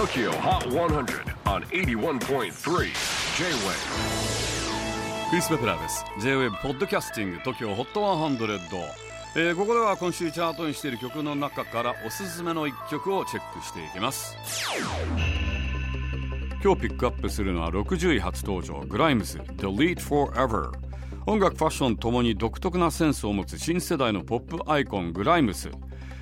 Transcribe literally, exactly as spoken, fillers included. トキオ ホット ハンドレッド on エイティワンポイントスリー J-Wave。 クリス・ベプラーです。 J-Wave ポッドキャスティング トキオ ホット ハンドレッド、えー、ここでは今週チャートにしている曲の中からおすすめのいっきょくをチェックしていきます。今日ピックアップするのはろくじゅうい初登場、グライムズ Delete Forever。 音楽ファッションともに独特なセンスを持つ新世代のポップアイコングライムズ、